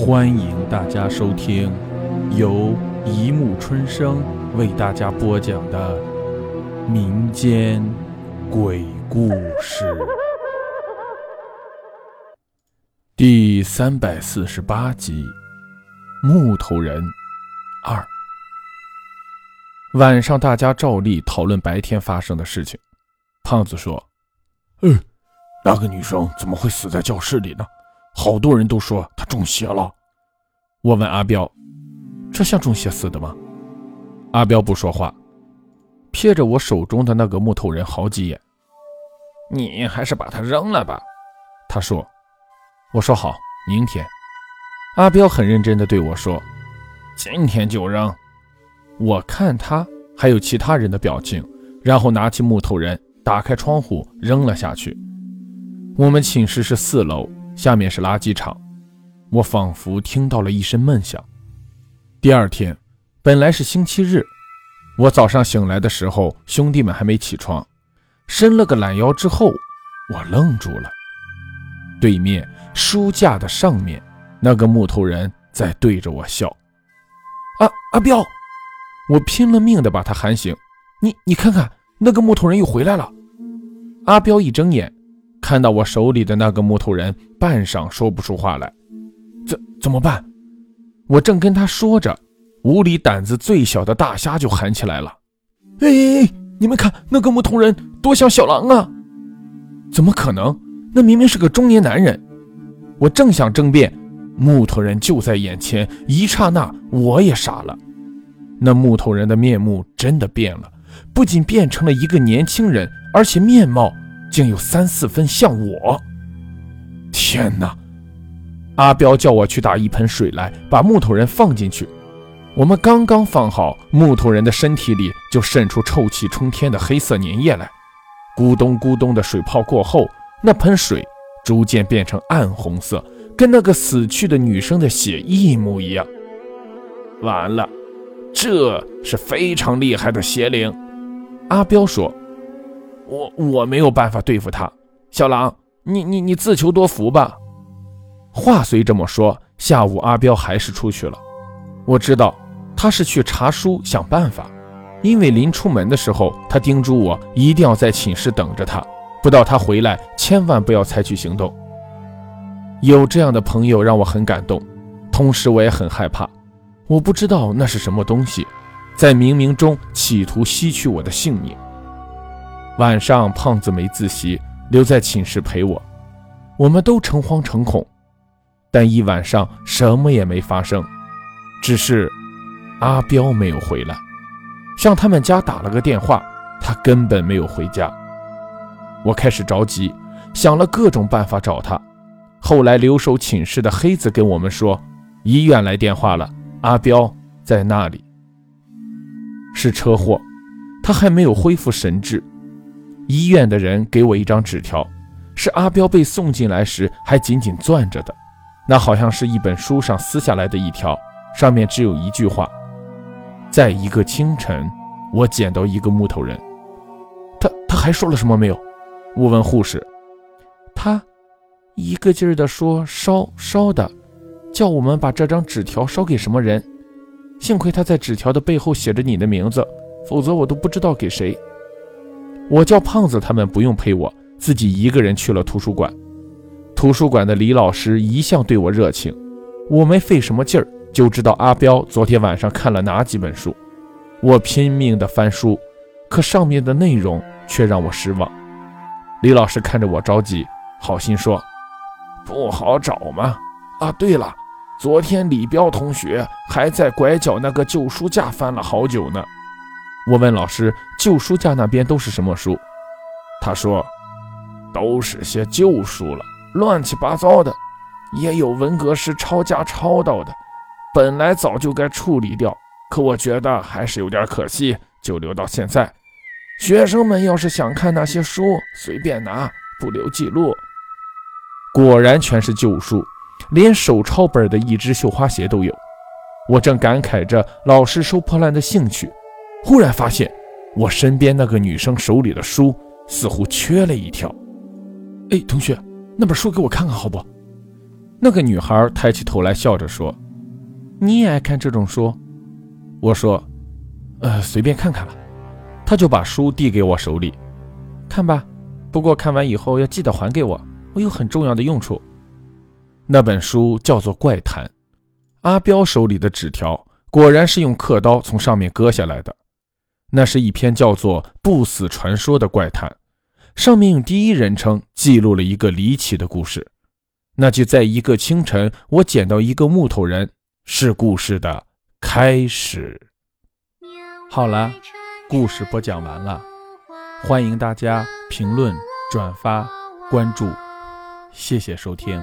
欢迎大家收听由一木春生为大家播讲的民间鬼故事第348集木头人2。晚上大家照例讨论白天发生的事情。胖子说：那个女生怎么会死在教室里呢？好多人都说他中邪了。我问阿彪：这像中邪死的吗？阿彪不说话，瞥着我手中的那个木头人好几眼。你还是把他扔了吧，他说。我说好，明天。阿彪很认真地对我说：今天就扔。我看他还有其他人的表情，然后拿起木头人，打开窗户扔了下去。我们寝室是4楼，下面是垃圾场，我仿佛听到了一声闷响。第二天本来是星期日，我早上醒来的时候，兄弟们还没起床，伸了个懒腰之后，我愣住了。对面书架的上面，那个木头人在对着我笑。阿彪，我拼了命的把他喊醒。你看看，那个木头人又回来了。阿彪一睁眼，看到我手里的那个木头人，半晌说不出话来。怎么办？我正跟他说着，无理胆子最小的大虾就喊起来了：哎，你们看那个木头人多像小狼啊！怎么可能？那明明是个中年男人。我正想争辩，木头人就在眼前，一刹那我也傻了。那木头人的面目真的变了，不仅变成了一个年轻人，而且面貌竟有3-4分像我。天哪！阿彪叫我去打一盆水来，把木头人放进去。我们刚刚放好，木头人的身体里就渗出臭气冲天的黑色粘液来。咕咚咕咚的水泡过后，那盆水逐渐变成暗红色，跟那个死去的女生的血一模一样。完了，这是非常厉害的邪灵。阿彪说：我没有办法对付他，小狼，你自求多福吧。话虽这么说，下午阿彪还是出去了。我知道他是去查书想办法，因为临出门的时候，他叮嘱我一定要在寝室等着他，不到他回来千万不要采取行动。有这样的朋友让我很感动，同时我也很害怕。我不知道那是什么东西，在冥冥中企图吸去我的性命。晚上胖子没自习，留在寝室陪我，我们都诚惶诚恐，但一晚上什么也没发生，只是阿彪没有回来。上他们家打了个电话，他根本没有回家。我开始着急，想了各种办法找他。后来留守寝室的黑子跟我们说，医院来电话了，阿彪在那里，是车祸，他还没有恢复神智。医院的人给我一张纸条，是阿彪被送进来时还紧紧攥着的，那好像是一本书上撕下来的一条，上面只有一句话：在一个清晨，我捡到一个木头人。他还说了什么没有？我问护士。他一个劲儿地说烧的，叫我们把这张纸条烧给什么人，幸亏他在纸条的背后写着你的名字，否则我都不知道给谁。我叫胖子他们不用陪我，自己一个人去了图书馆。图书馆的李老师一向对我热情，我没费什么劲儿就知道阿彪昨天晚上看了哪几本书。我拼命地翻书，可上面的内容却让我失望。李老师看着我着急，好心说：不好找吗？对了，昨天李彪同学还在拐角那个旧书架翻了好久呢。我问老师，旧书架那边都是什么书？他说，都是些旧书了，乱七八糟的，也有文革时抄家抄到的，本来早就该处理掉，可我觉得还是有点可惜，就留到现在。学生们要是想看那些书，随便拿，不留记录。果然全是旧书，连手抄本的一只绣花鞋都有。我正感慨着老师收破烂的兴趣，忽然发现我身边那个女生手里的书似乎缺了一条。同学，那本书给我看看好不？那个女孩抬起头来笑着说：“你也爱看这种书？”我说：“随便看看吧。”她就把书递给我手里，“看吧，不过看完以后要记得还给我，我有很重要的用处。”那本书叫做《怪谈》。阿彪手里的纸条果然是用刻刀从上面割下来的。那是一篇叫做《不死传说》的怪谈，上面用第一人称记录了一个离奇的故事。那就在一个清晨，我捡到一个木头人，是故事的开始。好了，故事播讲完了，欢迎大家评论、转发、关注，谢谢收听。